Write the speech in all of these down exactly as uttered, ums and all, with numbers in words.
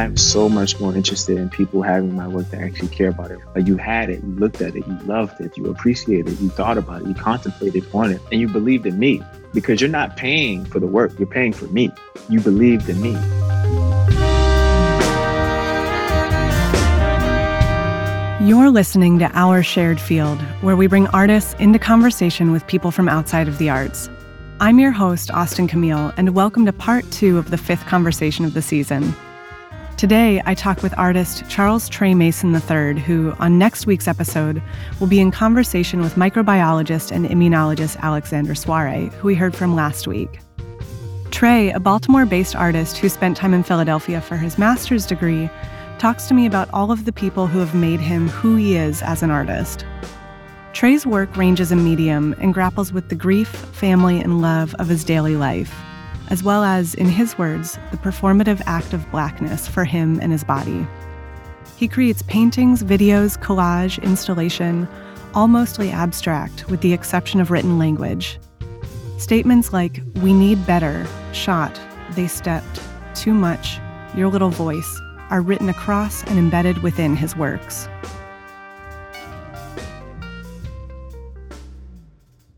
I'm so much more interested in people having my work that actually care about it. Like, you had it, you looked at it, you loved it, you appreciated it, you thought about it, you contemplated on it, and you believed in me. Because you're not paying for the work, you're paying for me. You believed in me. You're listening to Our Shared Field, where we bring artists into conversation with people from outside of the arts. I'm your host, Austin Camille, and welcome to part two of the fifth conversation of the season. Today, I talk with artist Charles Trey Mason the third, who, on next week's episode, will be in conversation with microbiologist and immunologist Alexander Soare, who we heard from last week. Trey, a Baltimore-based artist who spent time in Philadelphia for his master's degree, talks to me about all of the people who have made him who he is as an artist. Trey's work ranges in medium and grapples with the grief, family, and love of his daily life, as well as, in his words, the performative act of blackness for him and his body. He creates paintings, videos, collage, installation, all mostly abstract, with the exception of written language. Statements like, "We need better," "Shot," "They stepped," "Too much," "Your little voice," are written across and embedded within his works.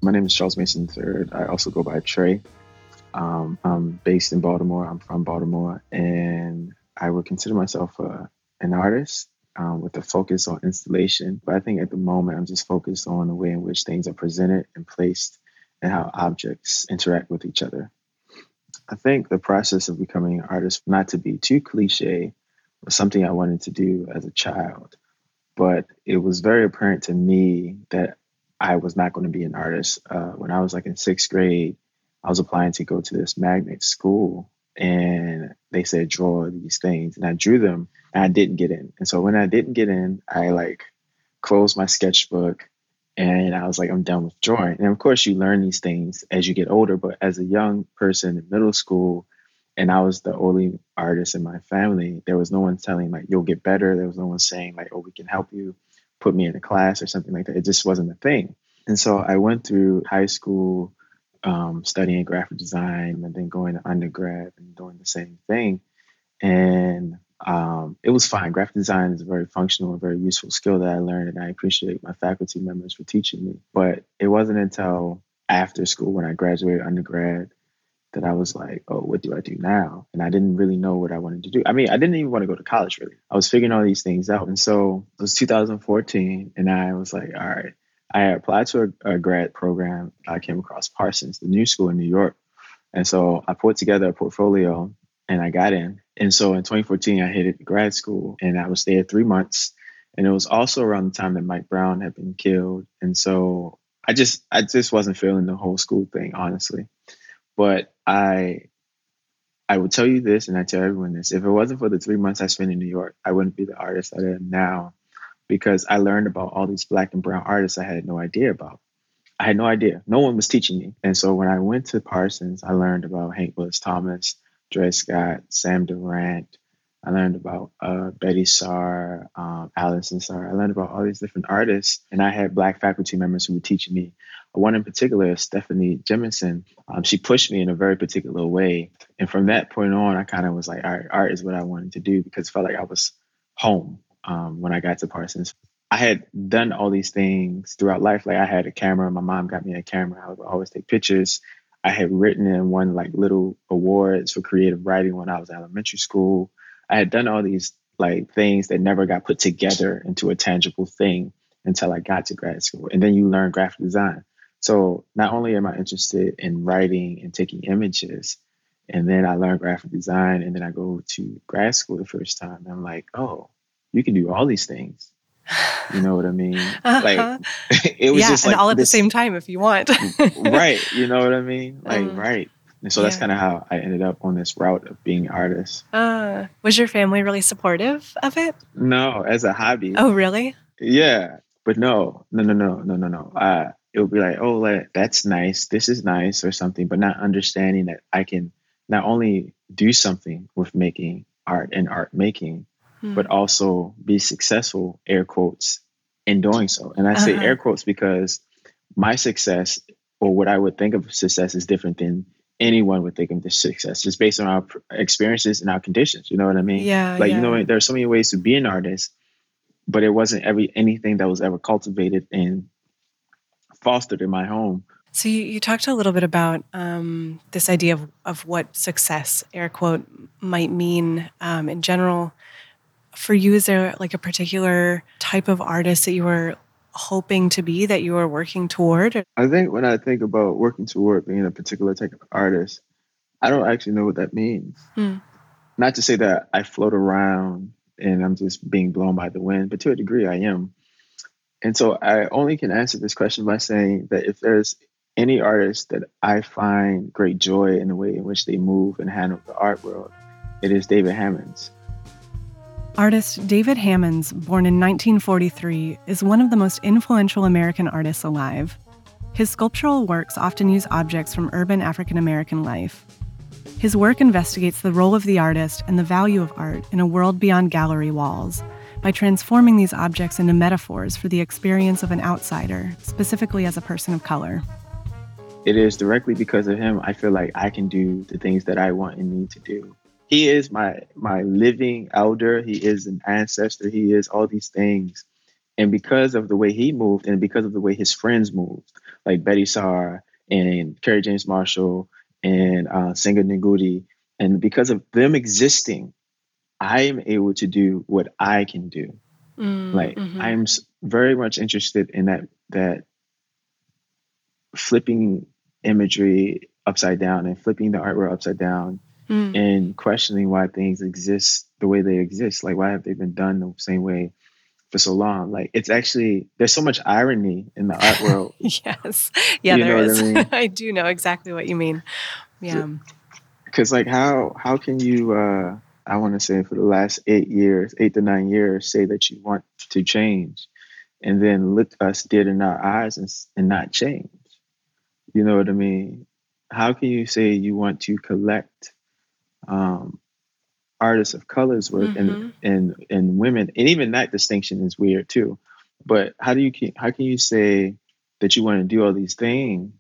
My name is Charles Mason the third. I also go by Trey. Um, I'm based in Baltimore. I'm from Baltimore. And I would consider myself uh, an artist um, with a focus on installation. But I think at the moment, I'm just focused on the way in which things are presented and placed and how objects interact with each other. I think the process of becoming an artist, not to be too cliche, was something I wanted to do as a child. But it was very apparent to me that I was not going to be an artist. Uh, when I was like in sixth grade, I was applying to go to this magnet school and they said, draw these things. And I drew them and I didn't get in. And so when I didn't get in, I like closed my sketchbook and I was like, I'm done with drawing. And of course you learn these things as you get older, but as a young person in middle school, and I was the only artist in my family, there was no one telling like, you'll get better. There was no one saying like, oh, we can help you. Put me in a class or something like that. It just wasn't a thing. And so I went through high school um, studying graphic design and then going to undergrad and doing the same thing. And um, it was fine. Graphic design is a very functional and very useful skill that I learned, and I appreciate my faculty members for teaching me. But it wasn't until after school when I graduated undergrad that I was like, oh, what do I do now? And I didn't really know what I wanted to do. I mean, I didn't even want to go to college, really. I was figuring all these things out. And so it was two thousand fourteen, and I was like, all right. I applied to a, a grad program. I came across Parsons, the new school in New York. And so I put together a portfolio, and I got in. And so in twenty fourteen, I headed grad school, and I was there three months. And it was also around the time that Mike Brown had been killed. And so I just, I just wasn't feeling the whole school thing, honestly. But I I would tell you this, and I tell everyone this. If it wasn't for the three months I spent in New York, I wouldn't be the artist I am now, because I learned about all these Black and brown artists I had no idea about. I had no idea. No one was teaching me. And so when I went to Parsons, I learned about Hank Willis Thomas, Dred Scott, Sam Durant. I learned about uh, Betty Saar, um, Allison Saar. I learned about all these different artists. And I had Black faculty members who were teaching me. One in particular, Stephanie Jemison, um, she pushed me in a very particular way. And from that point on, I kind of was like, all right, art is what I wanted to do, because it felt like I was home um, when I got to Parsons. I had done all these things throughout life. Like, I had a camera. My mom got me a camera. I would always take pictures. I had written and won like little awards for creative writing when I was in elementary school. I had done all these like things that never got put together into a tangible thing until I got to grad school. And then you learn graphic design. So not only am I interested in writing and taking images, and then I learn graphic design, and then I go to grad school the first time, and I'm like, oh, you can do all these things. You know what I mean? Uh-huh. Like, it was yeah, just like, and all at this, the same time if you want. Right. You know what I mean? Like, um, right. And so yeah. That's kind of how I ended up on this route of being an artist. Uh, was your family really supportive of it? No, as a hobby. Oh, really? Yeah. But no, no, no, no, no, no, no. Uh, It would be like, oh, like, that's nice. This is nice or something, but not understanding that I can not only do something with making art and art making, hmm. but also be successful, air quotes, in doing so. And I uh-huh. say air quotes because my success, or what I would think of success, is different than anyone would think of this success just based on our experiences and our conditions. You know what I mean? Yeah. Like, yeah. you know, there are so many ways to be an artist, but it wasn't every anything that was ever cultivated and fostered in my home. So you, you talked a little bit about um, this idea of, of what success, air quote, might mean um, in general. For you, is there like a particular type of artist that you were hoping to be, that you were working toward? I think when I think about working toward being a particular type of artist, I don't actually know what that means. Mm. Not to say that I float around and I'm just being blown by the wind, but to a degree I am. And so I only can answer this question by saying that if there's any artist that I find great joy in the way in which they move and handle the art world, it is David Hammons. Artist David Hammons, born in nineteen forty-three, is one of the most influential American artists alive. His sculptural works often use objects from urban African-American life. His work investigates the role of the artist and the value of art in a world beyond gallery walls by transforming these objects into metaphors for the experience of an outsider, specifically as a person of color. It is directly because of him I feel like I can do the things that I want and need to do. He is my my living elder. He is an ancestor. He is all these things. And because of the way he moved and because of the way his friends moved, like Betty Saar and Kerry James Marshall and uh, Senga Nengudi, and because of them existing, I am able to do what I can do. Mm, like mm-hmm. I'm very much interested in that that flipping imagery upside down and flipping the artwork upside down. Mm. And questioning why things exist the way they exist. Like, why have they been done the same way for so long? Like, it's actually, there's so much irony in the art world. Yes. Yeah, you there is. I, mean? I do know exactly what you mean. Yeah. Because, like, how how can you, uh, I want to say for the last eight years, eight to nine years, say that you want to change and then look us dead in our eyes and, and not change? You know what I mean? How can you say you want to collect Um, artists of color's work mm-hmm. and, and and women, and even that distinction is weird too. But how do you how can you say that you want to do all these things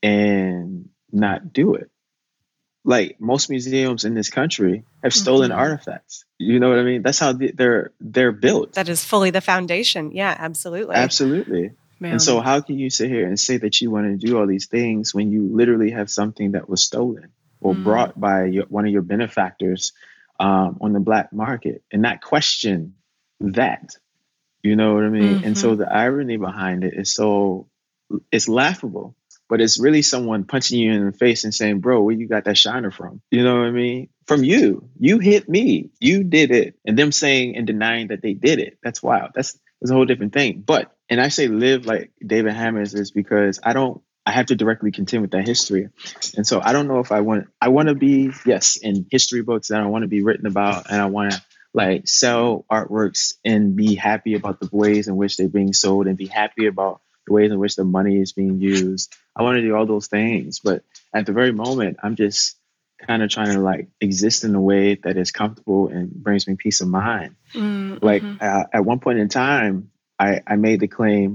and not do it? Like, most museums in this country have stolen mm-hmm. artifacts. You know what I mean? That's how they're they're built. That is fully the foundation. Yeah, absolutely, absolutely. Man. And so, how can you sit here and say that you want to do all these things when you literally have something that was stolen? Or brought by your, one of your benefactors um, on the black market, and not question that, you know what I mean? Mm-hmm. And so the irony behind it is so, it's laughable, but it's really someone punching you in the face and saying, bro, where you got that shiner from? You know what I mean? From you, you hit me, you did it. And them saying and denying that they did it, that's wild. That's, that's a whole different thing. But, and I say live like David Hammons is because I don't, I have to directly contend with that history. And so I don't know if I want, I want to be, yes, in history books, and I want to be written about, and I want to like sell artworks and be happy about the ways in which they're being sold and be happy about the ways in which the money is being used. I want to do all those things. But at the very moment, I'm just kind of trying to like exist in a way that is comfortable and brings me peace of mind. Mm-hmm. Like uh, at one point in time, I, I made the claim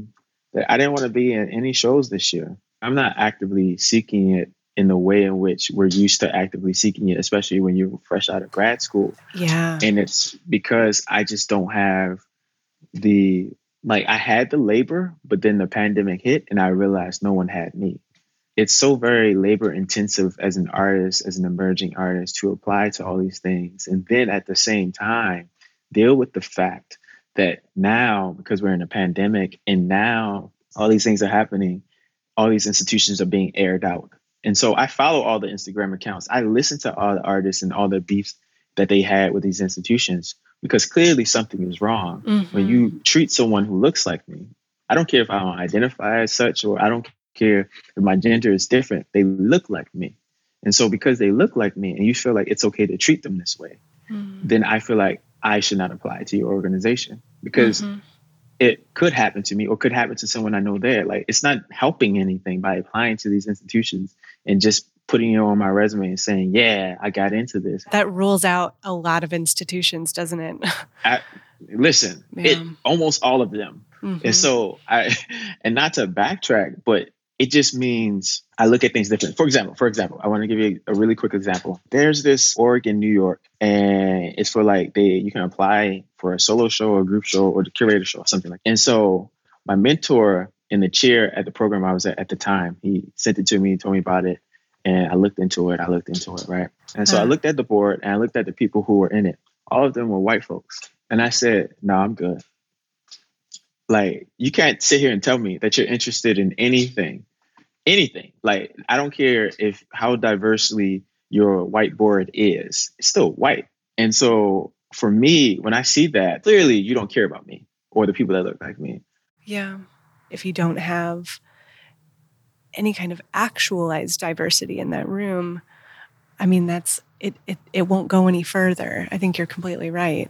that I didn't want to be in any shows this year. I'm not actively seeking it in the way in which we're used to actively seeking it, especially when you're fresh out of grad school. Yeah. And it's because I just don't have the, like I had the labor, but then the pandemic hit and I realized no one had me. It's so very labor intensive as an artist, as an emerging artist, to apply to all these things. And then at the same time, deal with the fact that now, because we're in a pandemic and now all these things are happening, all these institutions are being aired out. And so I follow all the Instagram accounts. I listen to all the artists and all the beefs that they had with these institutions, because clearly something is wrong mm-hmm. when you treat someone who looks like me. I don't care if I don't identify as such, or I don't care if my gender is different. They look like me. And so because they look like me and you feel like it's okay to treat them this way, mm-hmm. then I feel like I should not apply to your organization, because mm-hmm. it could happen to me or could happen to someone I know there. Like, it's not helping anything by applying to these institutions and just putting it on my resume and saying, yeah, I got into this. That rules out a lot of institutions, doesn't it? I, listen, yeah. it, almost all of them. Mm-hmm. And so I, and not to backtrack, but It just means I look at things differently. For example, for example, I want to give you a really quick example. There's this org in New York, and it's for like, they you can apply for a solo show or a group show or the curator show or something like that. And so my mentor in the chair at the program I was at at the time, he sent it to me, told me about it, and I looked into it, I looked into it, right? And so I looked at the board, and I looked at the people who were in it. All of them were white folks. And I said, no, I'm good. Like, you can't sit here and tell me that you're interested in anything. Anything. Like, I don't care if how diversely your white board is, it's still white. And so for me, when I see that, clearly you don't care about me or the people that look like me. Yeah. If you don't have any kind of actualized diversity in that room, I mean, that's it, it, it won't go any further. I think you're completely right.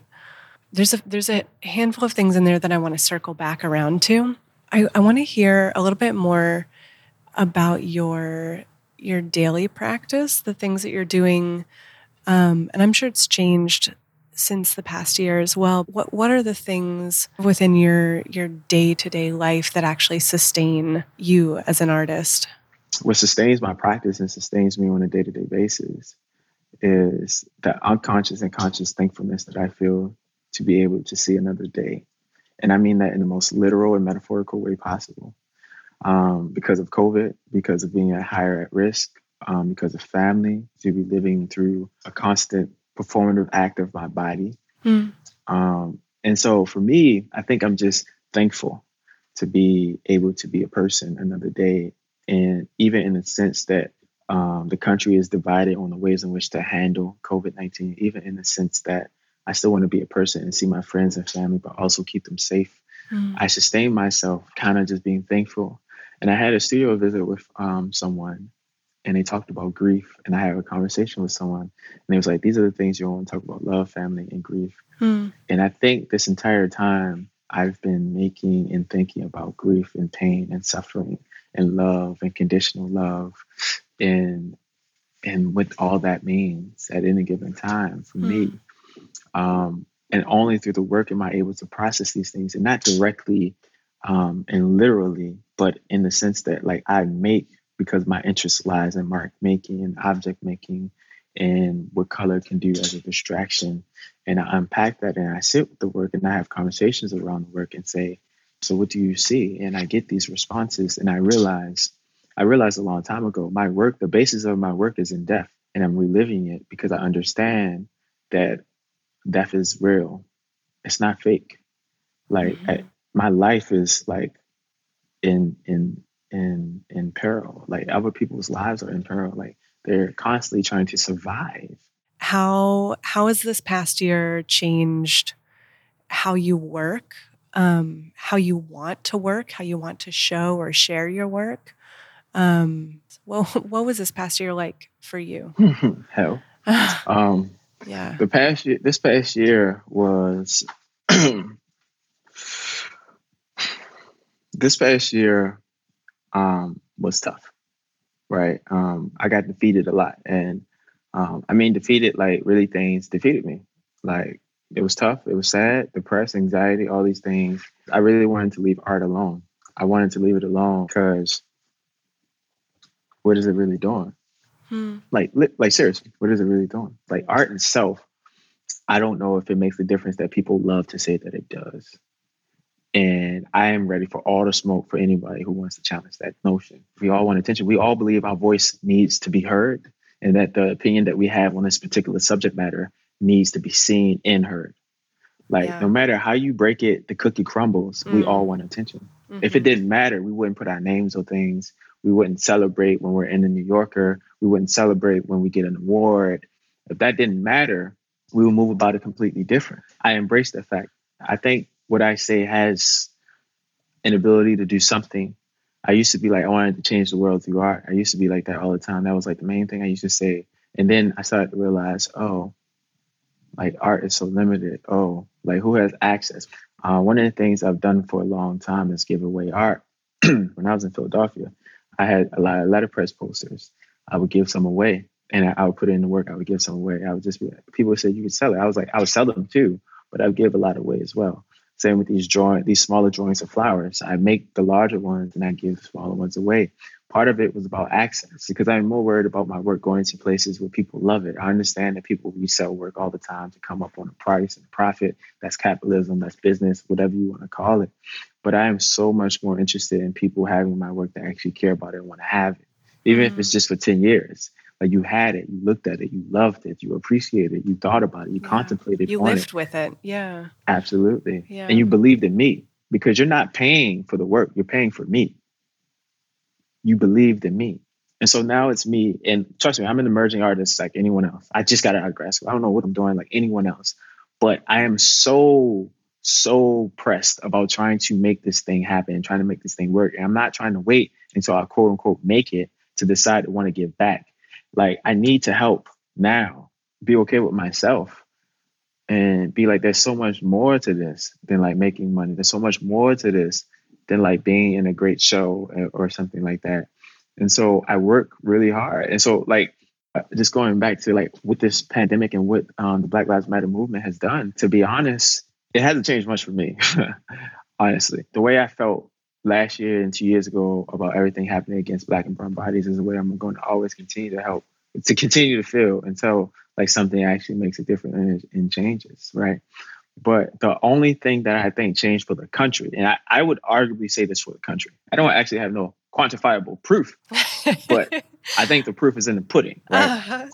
There's a there's a handful of things in there that I want to circle back around to. I, I want to hear a little bit more about your your daily practice, the things that you're doing, um, and I'm sure it's changed since the past year as well. What what are the things within your your day-to-day life that actually sustain you as an artist? What sustains my practice and sustains me on a day-to-day basis is the unconscious and conscious thankfulness that I feel to be able to see another day. And I mean that in the most literal and metaphorical way possible. Um, because of COVID, because of being at higher at risk, um, because of family, to be living through a constant performative act of my body. Mm. Um, and so for me, I think I'm just thankful to be able to be a person another day. And even in the sense that um, the country is divided on the ways in which to handle COVID nineteen, even in the sense that I still want to be a person and see my friends and family, but also keep them safe. Mm. I sustain myself kind of just being thankful. And I had a studio visit with um, someone, and they talked about grief. And I had a conversation with someone, and they was like, these are the things you want to talk about: love, family, and grief. Mm. And I think this entire time I've been making and thinking about grief and pain and suffering and love and conditional love and, and what all that means at any given time for mm. me. Um, and only through the work am I able to process these things, and not directly um, and literally, but in the sense that like I make, because my interest lies in mark making and object making and what color can do as a distraction. And I unpack that, and I sit with the work, and I have conversations around the work and say, so what do you see? And I get these responses, and I realize, I realized a long time ago, my work, the basis of my work is in death, and I'm reliving it because I understand that death is real. It's not fake. Like mm-hmm. I, my life is like in in in in peril. Like other people's lives are in peril. Like they're constantly trying to survive. How how has this past year changed how you work, um, how you want to work, how you want to show or share your work? Um, well, what was this past year like for you? Hell. um, Yeah. The past year, this past year was, this past year um, was tough, right? Um, I got defeated a lot. And um, I mean, defeated, like really things defeated me. Like it was tough. It was sad, depressed, anxiety, all these things. I really wanted to leave art alone. I wanted to leave it alone because what is it really doing? Hmm. Like, like seriously, what is it really doing? Like art itself, I don't know if it makes the difference that people love to say that it does. And I am ready for all the smoke for anybody who wants to challenge that notion. We all want attention. We all believe our voice needs to be heard, and that the opinion that we have on this particular subject matter needs to be seen and heard. Like yeah. no matter how you break it, the cookie crumbles. Mm. We all want attention. Mm-hmm. If it didn't matter, we wouldn't put our names on things. We wouldn't celebrate when we're in the New Yorker. We wouldn't celebrate when we get an award. If that didn't matter, we would move about it completely different. I embrace that fact. I think what I say has an ability to do something. I used to be like, I wanted to change the world through art. I used to be like that all the time. That was like the main thing I used to say. And then I started to realize, oh, like art is so limited. Oh, like who has access? Uh, one of the things I've done for a long time is give away art. When I was in Philadelphia, I had a lot of letterpress posters. I would give some away, and I, I would put it in the work. I would give some away. I would just be like, people would say, you could sell it. I was like, I would sell them too, but I would give a lot away as well. Same with these drawing, these smaller drawings of flowers. I make the larger ones, and I give the smaller ones away. part of it was about access, because I'm more worried about my work going to places where people love it. I understand that people resell work all the time to come up on a price and profit. That's capitalism, that's business, whatever you want to call it. But I am so much more interested in people having my work that actually care about it and want to have it, even mm-hmm. if it's just for ten years. Like, you had it, you looked at it, you loved it, you appreciated it, you thought about it, you yeah. contemplated you on it. You lived with it, yeah. Absolutely. Yeah. And you believed in me, because you're not paying for the work, you're paying for me. You believed in me. And so now it's me. And trust me, I'm an emerging artist like anyone else. I just got out of grad school. I don't know what I'm doing like anyone else. But I am so, so pressed about trying to make this thing happen, trying to make this thing work. And I'm not trying to wait until I quote unquote make it to decide to want to give back. Like, I need to help now, be okay with myself and be like, there's so much more to this than like making money. There's so much more to this than like being in a great show or something like that. And so I work really hard. And so like, just going back to like what this pandemic and what um, the Black Lives Matter movement has done, to be honest, it hasn't changed much for me, honestly. The way I felt last year and two years ago about everything happening against Black and brown bodies is the way I'm going to always continue to help, to continue to feel until like something actually makes a difference and, and changes, right? But the only thing that I think changed for the country, and I, I would arguably say this for the country, I don't actually have no quantifiable proof, but I think the proof is in the pudding, right? Uh-huh.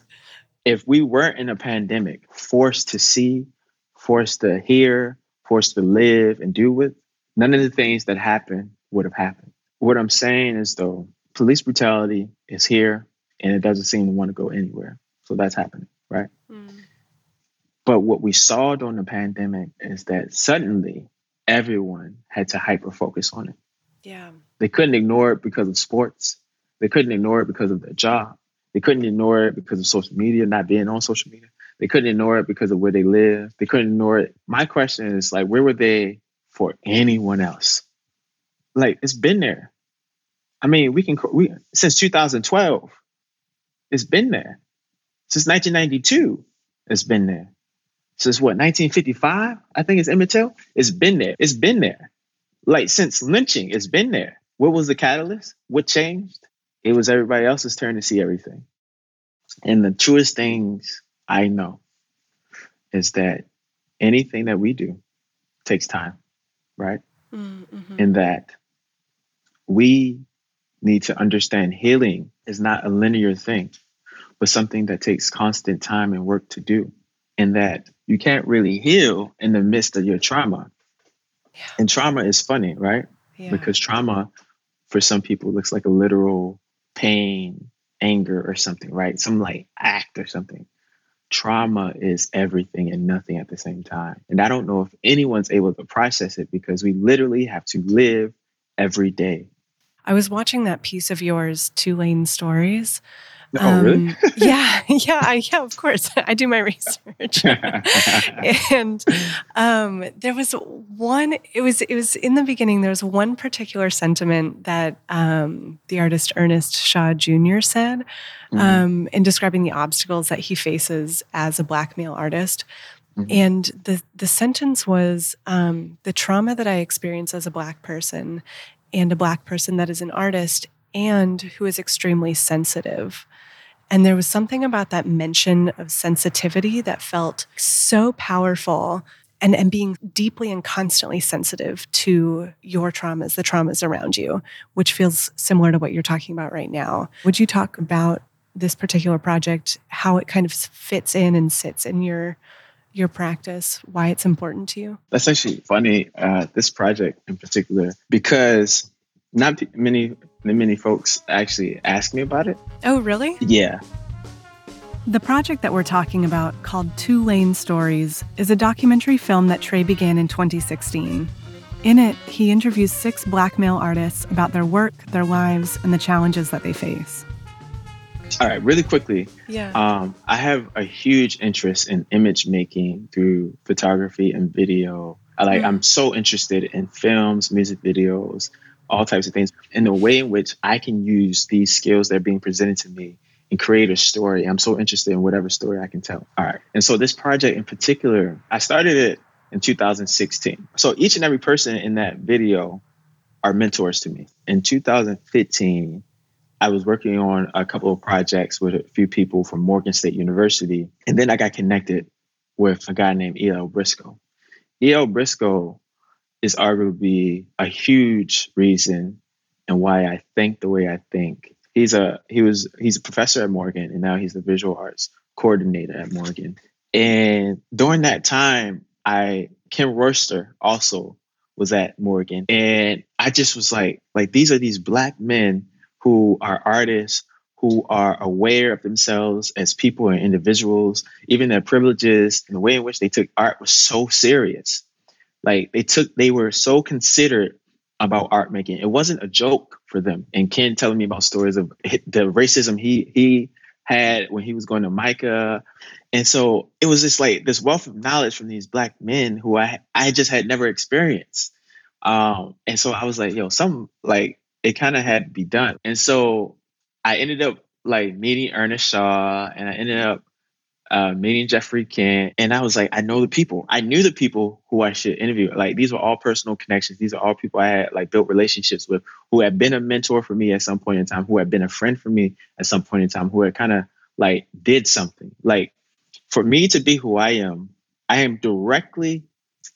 If we weren't in a pandemic, forced to see, forced to hear, forced to live and do with, none of the things that happened would have happened. What I'm saying is, though, police brutality is here and it doesn't seem to want to go anywhere. So that's happening, right? Mm. But what we saw during the pandemic is that suddenly everyone had to hyper-focus on it. Yeah. They couldn't ignore it because of sports. They couldn't ignore it because of their job. They couldn't ignore it because of social media, not being on social media. They couldn't ignore it because of where they live. They couldn't ignore it. My question is, like, where were they for anyone else? Like, it's been there. I mean, we can, we since two thousand twelve, it's been there. Since nineteen ninety-two, it's been there. Since what, nineteen fifty-five? I think it's Emmett Till. It's been there. It's been there. Like, since lynching, it's been there. What was the catalyst? What changed? It was everybody else's turn to see everything. And the truest things I know is that anything that we do takes time, right? Mm-hmm. And that we need to understand healing is not a linear thing, but something that takes constant time and work to do. And that you can't really heal in the midst of your trauma. Yeah. And trauma is funny, right? Yeah. Because trauma, for some people, looks like a literal pain, anger, or something, right? Some like act or something. Trauma is everything and nothing at the same time. And I don't know if anyone's able to process it, because we literally have to live every day. I was watching that piece of yours, Two Lane Stories. Oh, um, really? yeah, yeah, yeah, of course. I do my research. And um, there was one, it was it was in the beginning, there was one particular sentiment that um, the artist Ernest Shaw Junior said mm-hmm. um, in describing the obstacles that he faces as a Black male artist. Mm-hmm. And the, the sentence was, um, the trauma that I experience as a Black person and a Black person that is an artist and who is extremely sensitive. And there was something about that mention of sensitivity that felt so powerful, and, and being deeply and constantly sensitive to your traumas, the traumas around you, which feels similar to what you're talking about right now. Would you talk about this particular project, how it kind of fits in and sits in your your practice, why it's important to you? That's actually funny, uh, this project in particular, because not many many folks actually ask me about it. Oh, really? Yeah. The project that we're talking about, called Two Lane Stories, is a documentary film that Trey began in twenty sixteen. In it, he interviews six Black male artists about their work, their lives, and the challenges that they face. All right, really quickly. Yeah. Um, I have a huge interest in image making through photography and video. I, like, mm. I'm so interested in films, music videos, all types of things, and the way in which I can use these skills that are being presented to me and create a story. I'm so interested in whatever story I can tell. All right. And so this project in particular, I started it in two thousand sixteen. So each and every person in that video are mentors to me. In two thousand fifteen, I was working on a couple of projects with a few people from Morgan State University. And then I got connected with a guy named E L. Briscoe. E L. Briscoe is arguably a huge reason and why I think the way I think. He's a he was he's a professor at Morgan, and now he's the visual arts coordinator at Morgan. And during that time, I Kim Worcester also was at Morgan, and I just was like, like these are these Black men who are artists, who are aware of themselves as people and individuals, even their privileges, and the way in which they took art was so serious. Like they took, they were so considerate about art making. It wasn't a joke for them. And Ken telling me about stories of the racism he he had when he was going to MICA. And so it was just like this wealth of knowledge from these Black men who I I just had never experienced. Um, and so I was like, yo, some like it kind of had to be done. And so I ended up like meeting Ernest Shaw, and I ended up uh, meeting Jeffrey Kent. And I was like, I know the people. I knew the people who I should interview. Like these were all personal connections. These are all people I had like built relationships with, who had been a mentor for me at some point in time, who had been a friend for me at some point in time, who had kind of like did something. Like for me to be who I am, I am directly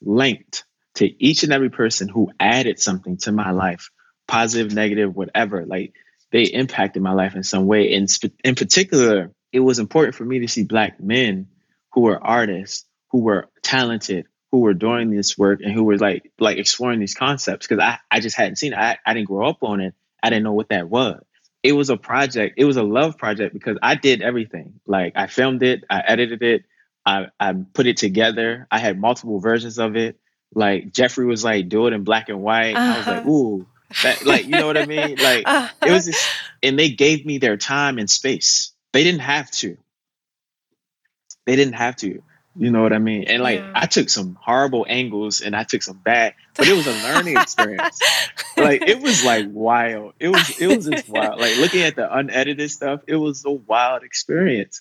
linked to each and every person who added something to my life, positive, negative, whatever. Like they impacted my life in some way. And sp- in particular, it was important for me to see Black men who were artists, who were talented, who were doing this work, and who were like like exploring these concepts, because I, I just hadn't seen it. I, I didn't grow up on it. I didn't know what that was. It was a project. It was a love project because I did everything. Like I filmed it. I edited it. I, I put it together. I had multiple versions of it. Like Jeffrey was like, do it in black and white. Uh-huh. I was like, ooh. That, like, you know what I mean? Like, uh-huh. It was just, and they gave me their time and space. They didn't have to. They didn't have to. You know what I mean? And like, yeah. I took some horrible angles and I took some bad, but it was a learning experience. Like, it was like wild. It was, it was just wild. Like, looking at the unedited stuff, it was a wild experience.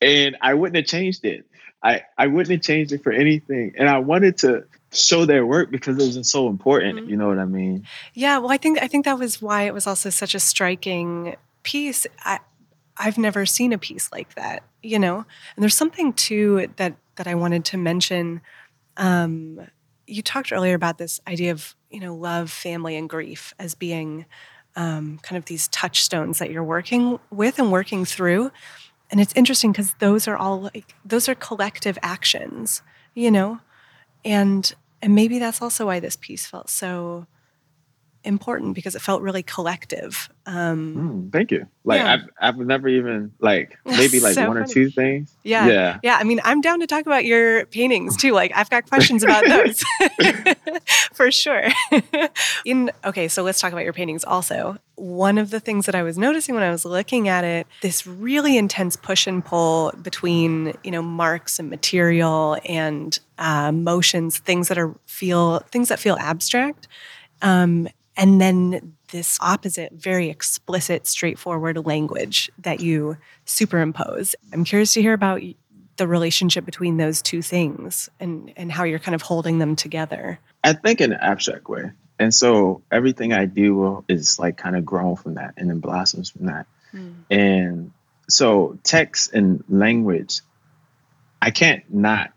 And I wouldn't have changed it. I, I wouldn't have changed it for anything. And I wanted to show their work because it was so important. Mm-hmm. You know what I mean? Yeah. Well, I think I think that was why it was also such a striking piece. I, I've never seen a piece like that, you know? And there's something, too, that, that I wanted to mention. Um, you talked earlier about this idea of, you know, love, family, and grief as being um, kind of these touchstones that you're working with and working through. And it's interesting because those are all like, those are collective actions, you know, and and maybe that's also why this piece felt so important, because it felt really collective. Um, mm, thank you. Like yeah. I've I've never even like maybe like so one funny. Or two things. Yeah. yeah, yeah. I mean, I'm down to talk about your paintings too. Like I've got questions about those for sure. In okay, so let's talk about your paintings also. One of the things that I was noticing when I was looking at it, this really intense push and pull between, you know, marks and material and uh, motions, things that are feel things that feel abstract, um, and then this opposite, very explicit, straightforward language that you superimpose. I'm curious to hear about the relationship between those two things and and how you're kind of holding them together. I think in an abstract way. And so everything I do is like kind of grown from that and then blossoms from that. Mm. And so text and language, I can't not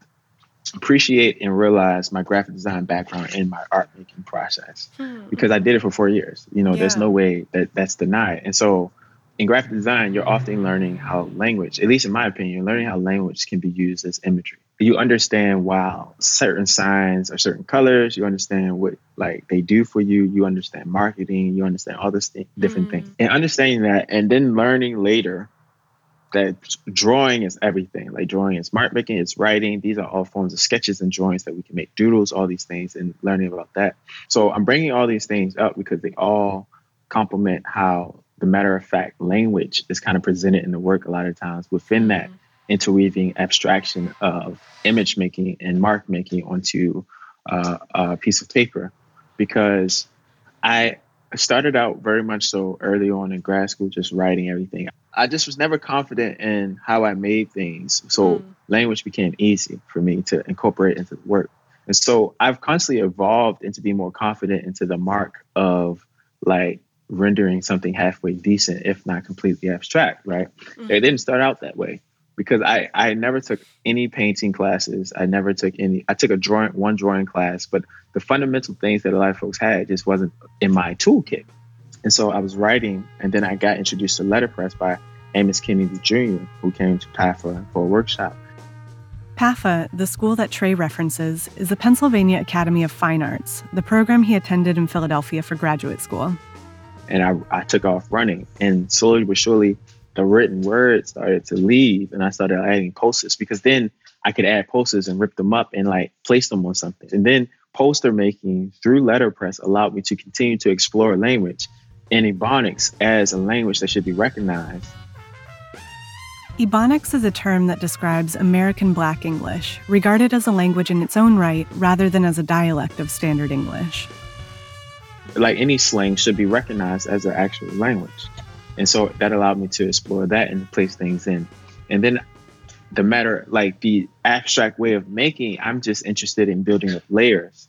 appreciate and realize my graphic design background in my art making process mm. because I did it for four years. You know, yeah. There's no way that that's denied. And so in graphic design, you're often learning how language, at least in my opinion, you're learning how language can be used as imagery. You understand, wow, certain signs or certain colors, you understand what like they do for you. You understand marketing, you understand all this thing, different mm. things. And understanding that and then learning later that drawing is everything. Like drawing is mark making, it's writing. These are all forms of sketches and drawings that we can make, doodles, all these things, and learning about that. So I'm bringing all these things up because they all complement how the matter-of-fact language is kind of presented in the work a lot of times within that interweaving abstraction of image-making and mark-making onto uh, a piece of paper. Because I started out very much so early on in grad school just writing everything. I just was never confident in how I made things. So mm. language became easy for me to incorporate into the work. And so I've constantly evolved into being more confident into the mark of like rendering something halfway decent, if not completely abstract, right? Mm-hmm. They didn't start out that way because I, I never took any painting classes. I never took any, I took a drawing, one drawing class, but the fundamental things that a lot of folks had just wasn't in my toolkit. And so I was writing, and then I got introduced to letterpress by Amos Kennedy Junior, who came to PAFA for a workshop. PAFA, the school that Trey references, is the Pennsylvania Academy of Fine Arts, the program he attended in Philadelphia for graduate school. And I, I took off running, and slowly but surely, the written word started to leave, and I started adding posters, because then I could add posters and rip them up and like place them on something. And then poster making through letterpress allowed me to continue to explore language and Ebonics as a language that should be recognized. Ebonics is a term that describes American Black English, regarded as a language in its own right rather than as a dialect of standard English. Like any slang should be recognized as an actual language. And so that allowed me to explore that and place things in. And then the matter, like the abstract way of making, I'm just interested in building up layers,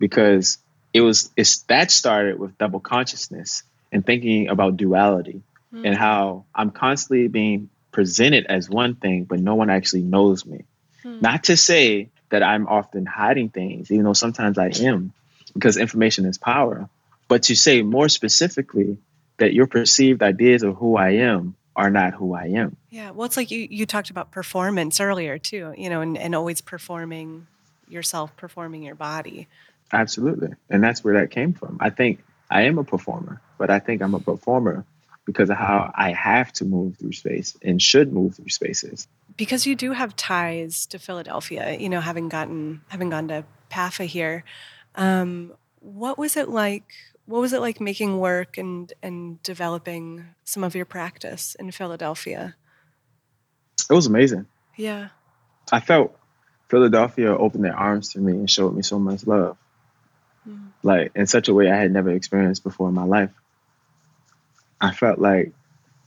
because it was it's that started with double consciousness and thinking about duality mm. and how I'm constantly being presented as one thing, but no one actually knows me. Mm. Not to say that I'm often hiding things, even though sometimes I am, because information is power. But to say more specifically that your perceived ideas of who I am are not who I am. Yeah, well, it's like you, you talked about performance earlier too, you know, and, and always performing yourself, performing your body. Absolutely. And that's where that came from. I think I am a performer, but I think I'm a performer because of how I have to move through space and should move through spaces. Because you do have ties to Philadelphia, you know, having gotten, having gone to PAFA here. Um, what was it like, what was it like making work and, and developing some of your practice in Philadelphia? It was amazing. Yeah. I felt Philadelphia opened their arms to me and showed me so much love. Like in such a way I had never experienced before in my life. I felt like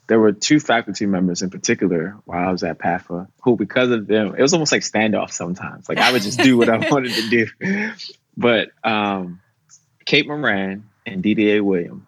there were two faculty members in particular while I was at PAFA who, because of them, it was almost like standoff sometimes. Like I would just do what I wanted to do. But um, Kate Moran and D D A William,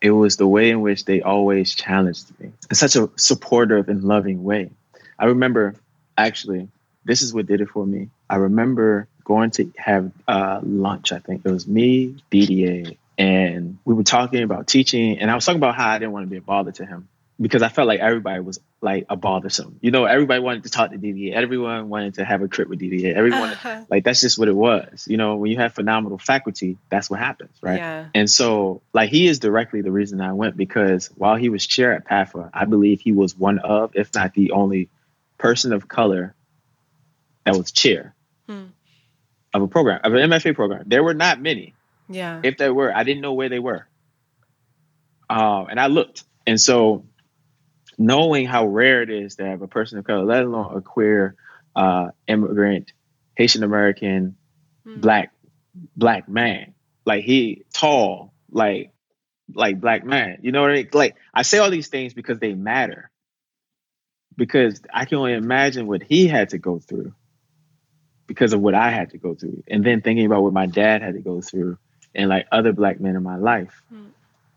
it was the way in which they always challenged me in such a supportive and loving way. I remember, actually, this is what did it for me. I remember going to have uh, lunch, I think. It was me, D D A, and we were talking about teaching, and I was talking about how I didn't want to be a bother to him because I felt like everybody was like a bothersome. You know, everybody wanted to talk to D D A. Everyone wanted to have a trip with D D A. Everyone, uh-huh. like, that's just what it was. You know, when you have phenomenal faculty, that's what happens, right? Yeah. And so, like, he is directly the reason I went, because while he was chair at PAFA, I believe he was one of, if not the only person of color that was chair. Hmm. Of a program, of an M F A program. There were not many. Yeah. If there were, I didn't know where they were. Um, and I looked. And so knowing how rare it is to have a person of color, let alone a queer, uh, immigrant, Haitian American, mm. black, black man, like he tall, like, like black man, you know what I mean? Like I say all these things because they matter, because I can only imagine what he had to go through, because of what I had to go through. And then thinking about what my dad had to go through and like other black men in my life, mm.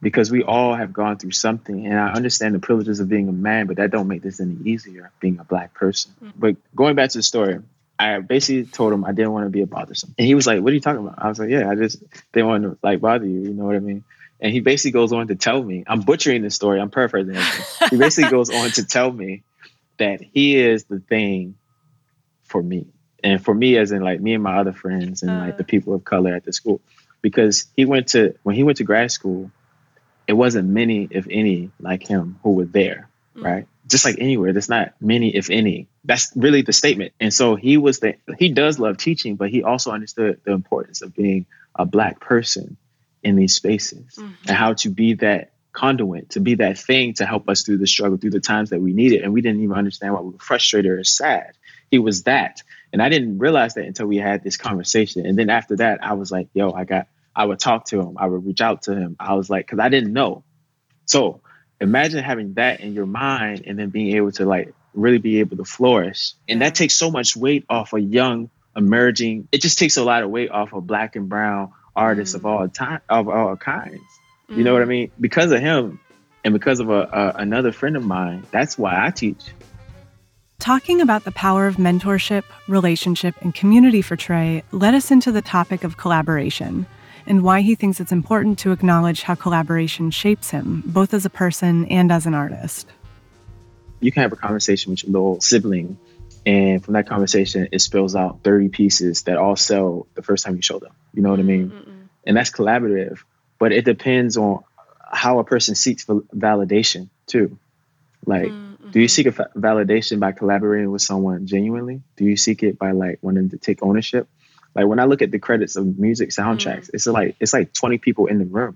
because we all have gone through something. And I understand the privileges of being a man, but that don't make this any easier, being a black person. Mm. But going back to the story, I basically told him I didn't want to be a bothersome. And he was like, what are you talking about? I was like, yeah, I just didn't want to like bother you. You know what I mean? And he basically goes on to tell me, I'm butchering this story, I'm paraphrasing everything. He basically goes on to tell me that he is the thing for me. And for me, as in like me and my other friends and like the people of color at the school, because he went to when he went to grad school, it wasn't many, if any, like him who were there. Right. Mm. Just like anywhere. There's not many, if any. That's really the statement. And so he was the he does love teaching, but he also understood the importance of being a black person in these spaces mm-hmm. and how to be that conduit, to be that thing to help us through the struggle, through the times that we needed. And we didn't even understand why we were frustrated or sad. He was that. And I didn't realize that until we had this conversation. And then after that, I was like, yo, I got, I would talk to him. I would reach out to him. I was like, because I didn't know. So imagine having that in your mind and then being able to like really be able to flourish. And that takes so much weight off a young, emerging. It just takes a lot of weight off of black and brown artists mm-hmm. of all time, of all kinds. Mm-hmm. You know what I mean? Because of him and because of a, a, another friend of mine, that's why I teach. Talking about the power of mentorship, relationship, and community for Trey led us into the topic of collaboration and why he thinks it's important to acknowledge how collaboration shapes him, both as a person and as an artist. You can have a conversation with your little sibling, and from that conversation, it spills out thirty pieces that all sell the first time you show them. You know what I mean? Mm-mm. And that's collaborative, but it depends on how a person seeks for validation too. Like, mm-hmm. do you seek a fa- validation by collaborating with someone genuinely? Do you seek it by like wanting to take ownership? Like when I look at the credits of music soundtracks, mm-hmm. it's like it's like twenty people in the room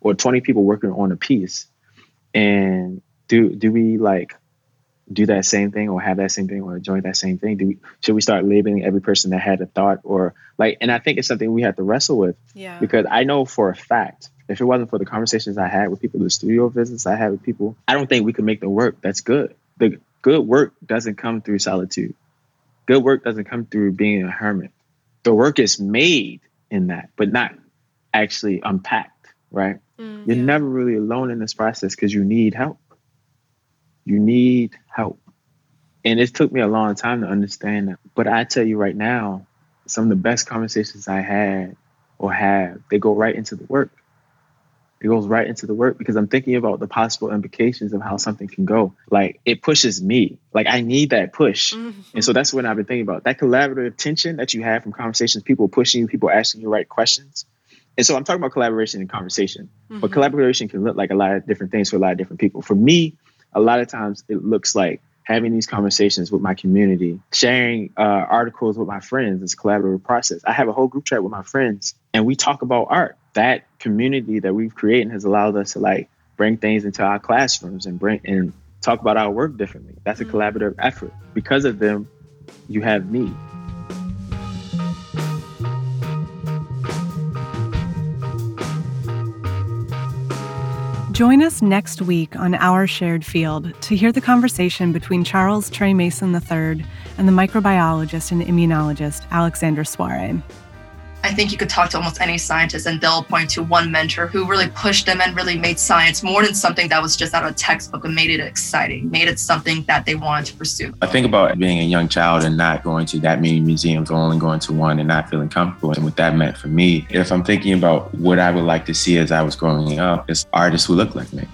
or twenty people working on a piece. And do do we like do that same thing or have that same thing or enjoy that same thing? Do we, should we start labeling every person that had a thought or like, and I think it's something we have to wrestle with yeah. because I know for a fact, if it wasn't for the conversations I had with people, the studio visits I had with people, I don't think we could make the work that's good. The good work doesn't come through solitude. Good work doesn't come through being a hermit. The work is made in that, but not actually unpacked, right? Mm, You're yeah. never really alone in this process because you need help. You need help. And it took me a long time to understand that. But I tell you right now, some of the best conversations I had or have, they go right into the work. It goes right into the work because I'm thinking about the possible implications of how something can go. Like, it pushes me. Like, I need that push. Mm-hmm. And so that's what I've been thinking about. That collaborative tension that you have from conversations, people pushing you, people asking you the right questions. And so I'm talking about collaboration and conversation. Mm-hmm. But collaboration can look like a lot of different things for a lot of different people. For me, a lot of times it looks like having these conversations with my community, sharing uh, articles with my friends. It's a collaborative process. I have a whole group chat with my friends, and we talk about art. That community that we've created has allowed us to like bring things into our classrooms and bring and talk about our work differently. That's a mm-hmm. collaborative effort. Because of them, you have me. Join us next week on Our Shared Field to hear the conversation between Charles Trey Mason the third and the microbiologist and immunologist Alexander Soare. I think you could talk to almost any scientist and they'll point to one mentor who really pushed them and really made science more than something that was just out of a textbook and made it exciting, made it something that they wanted to pursue. I think about being a young child and not going to that many museums, or only going to one and not feeling comfortable and what that meant for me. If I'm thinking about what I would like to see as I was growing up, it's artists who look like me.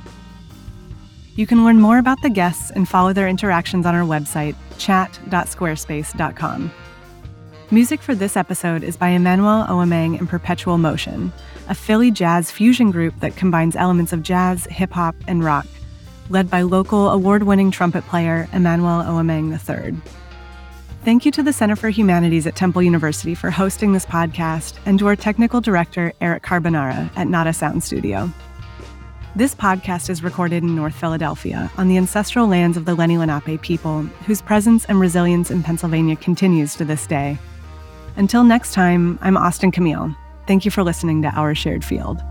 You can learn more about the guests and follow their interactions on our website, chat dot squarespace dot com. Music for this episode is by Emmanuel Ohemeng and Perpetual Motion, a Philly jazz fusion group that combines elements of jazz, hip-hop, and rock, led by local award-winning trumpet player Emmanuel Ohemeng the third. Thank you to the Center for Humanities at Temple University for hosting this podcast, and to our technical director, Eric Carbonara, at Nada Sound Studio. This podcast is recorded in North Philadelphia, on the ancestral lands of the Lenni-Lenape people, whose presence and resilience in Pennsylvania continues to this day. Until next time, I'm Austin Camille. Thank you for listening to Our Shared Field.